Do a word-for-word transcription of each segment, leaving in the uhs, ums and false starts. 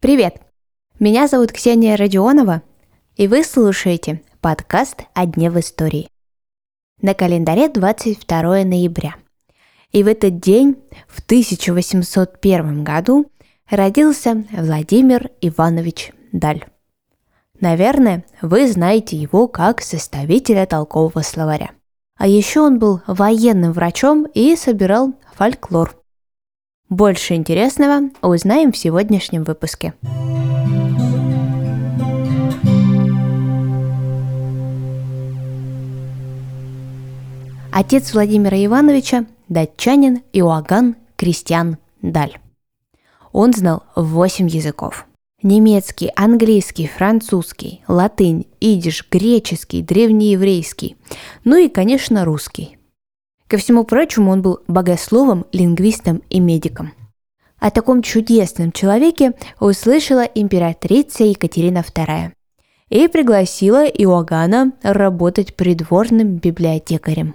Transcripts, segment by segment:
Привет! Меня зовут Ксения Родионова, и вы слушаете подкаст «О дне в истории». На календаре двадцать второе ноября. И в этот день, в тысяча восемьсот первом году, родился Владимир Иванович Даль. Наверное, вы знаете его как составителя толкового словаря. А еще он был военным врачом и собирал фольклор. Больше интересного узнаем в сегодняшнем выпуске. Отец Владимира Ивановича – датчанин Иоганн Кристиан Даль. Он знал восемь языков. Немецкий, английский, французский, латынь, идиш, греческий, древнееврейский, ну и, конечно, русский. Ко всему прочему, он был богословом, лингвистом и медиком. О таком чудесном человеке услышала императрица Екатерина вторая и пригласила Иоганна работать придворным библиотекарем.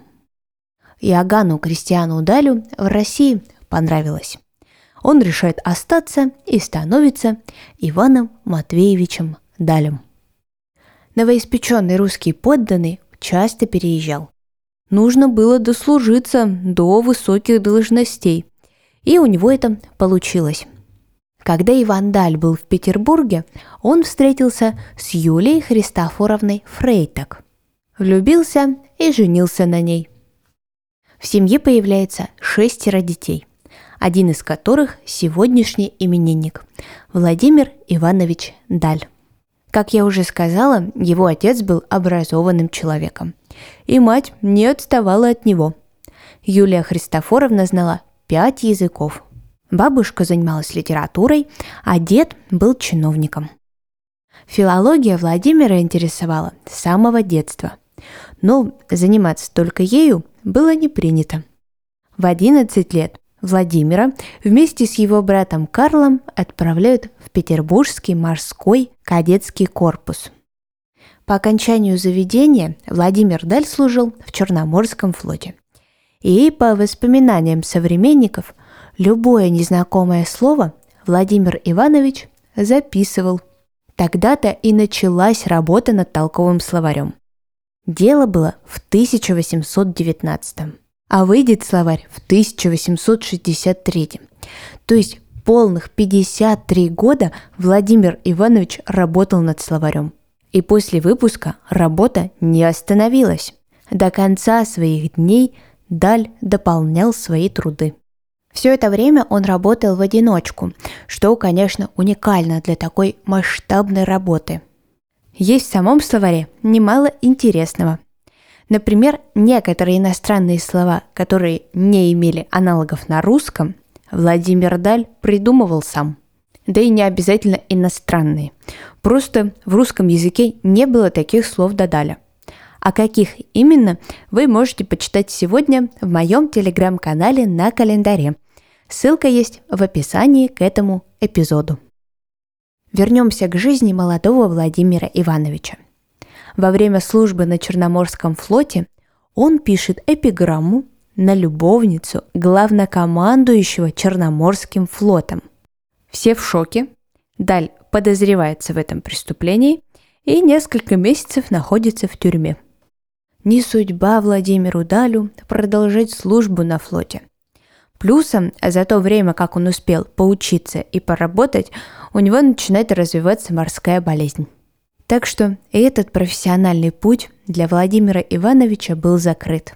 Иоганну Кристиану Далю в России понравилось. Он решает остаться и становится Иваном Матвеевичем Далем. Новоиспеченный русский подданный часто переезжал. Нужно было дослужиться до высоких должностей, и у него это получилось. Когда Иван Даль был в Петербурге, он встретился с Юлией Христофоровной Фрейтак, влюбился и женился на ней. В семье появляется шестеро детей, один из которых сегодняшний именинник – Владимир Иванович Даль. Как я уже сказала, его отец был образованным человеком, и мать не отставала от него. Юлия Христофоровна знала пять языков. Бабушка занималась литературой, а дед был чиновником. Филология Владимира интересовала с самого детства, но заниматься только ею было не принято. В одиннадцать лет Владимира вместе с его братом Карлом отправляют в Петербургский морской кадетский корпус. По окончанию заведения Владимир Даль служил в Черноморском флоте. И по воспоминаниям современников, любое незнакомое слово Владимир Иванович записывал. Тогда-то и началась работа над толковым словарем. Дело было в тысяча восемьсот девятнадцатом. А выйдет словарь в тысяча восемьсот шестьдесят третьем. То есть полных пятьдесят три года Владимир Иванович работал над словарем. И после выпуска работа не остановилась. До конца своих дней Даль дополнял свои труды. Все это время он работал в одиночку, что, конечно, уникально для такой масштабной работы. Есть в самом словаре немало интересного. Например, некоторые иностранные слова, которые не имели аналогов на русском, Владимир Даль придумывал сам. Да и не обязательно иностранные. Просто в русском языке не было таких слов до Даля. А каких именно, вы можете почитать сегодня в моем телеграм-канале на календаре. Ссылка есть в описании к этому эпизоду. Вернемся к жизни молодого Владимира Ивановича. Во время службы на Черноморском флоте он пишет эпиграмму на любовницу главнокомандующего Черноморским флотом. Все в шоке. Даль подозревается в этом преступлении и несколько месяцев находится в тюрьме. Не судьба Владимиру Далю продолжать службу на флоте. Плюсом, за то время, как он успел поучиться и поработать, у него начинает развиваться морская болезнь. Так что и этот профессиональный путь для Владимира Ивановича был закрыт.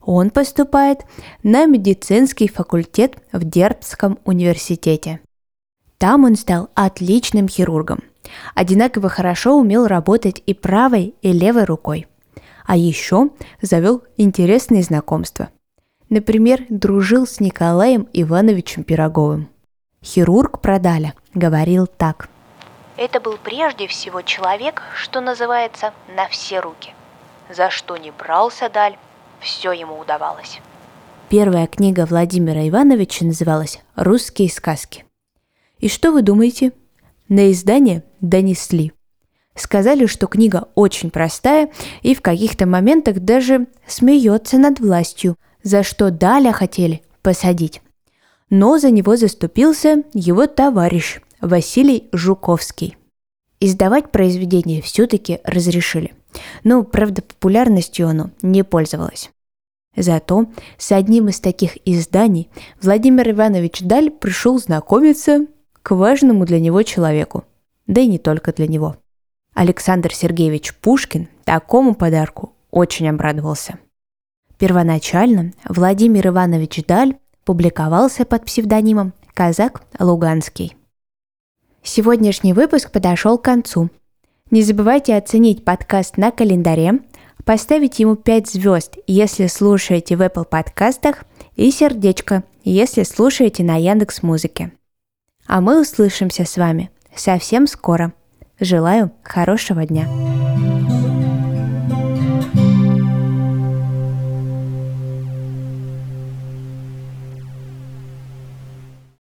Он поступает на медицинский факультет в Дерптском университете. Там он стал отличным хирургом. Одинаково хорошо умел работать и правой, и левой рукой. А еще завел интересные знакомства. Например, дружил с Николаем Ивановичем Пироговым. Хирург про Даля говорил так. Это был прежде всего человек, что называется, на все руки. За что не брался Даль, все ему удавалось. Первая книга Владимира Ивановича называлась «Русские сказки». И что вы думаете? На издание донесли. Сказали, что книга очень простая и в каких-то моментах даже смеется над властью, за что Даля хотели посадить. но за него заступился его товарищ Василий Жуковский. Издавать произведение все-таки разрешили, но, правда, популярностью оно не пользовалось. Зато с одним из таких изданий Владимир Иванович Даль пришел знакомиться к важному для него человеку, да и не только для него. Александр Сергеевич Пушкин такому подарку очень обрадовался. Первоначально Владимир Иванович Даль публиковался под псевдонимом «Казак Луганский». Сегодняшний выпуск подошел к концу. Не забывайте оценить подкаст на календаре, поставить ему пять звезд, если слушаете в Apple подкастах, и сердечко, если слушаете на Яндекс.Музыке. А мы услышимся с вами совсем скоро. Желаю хорошего дня!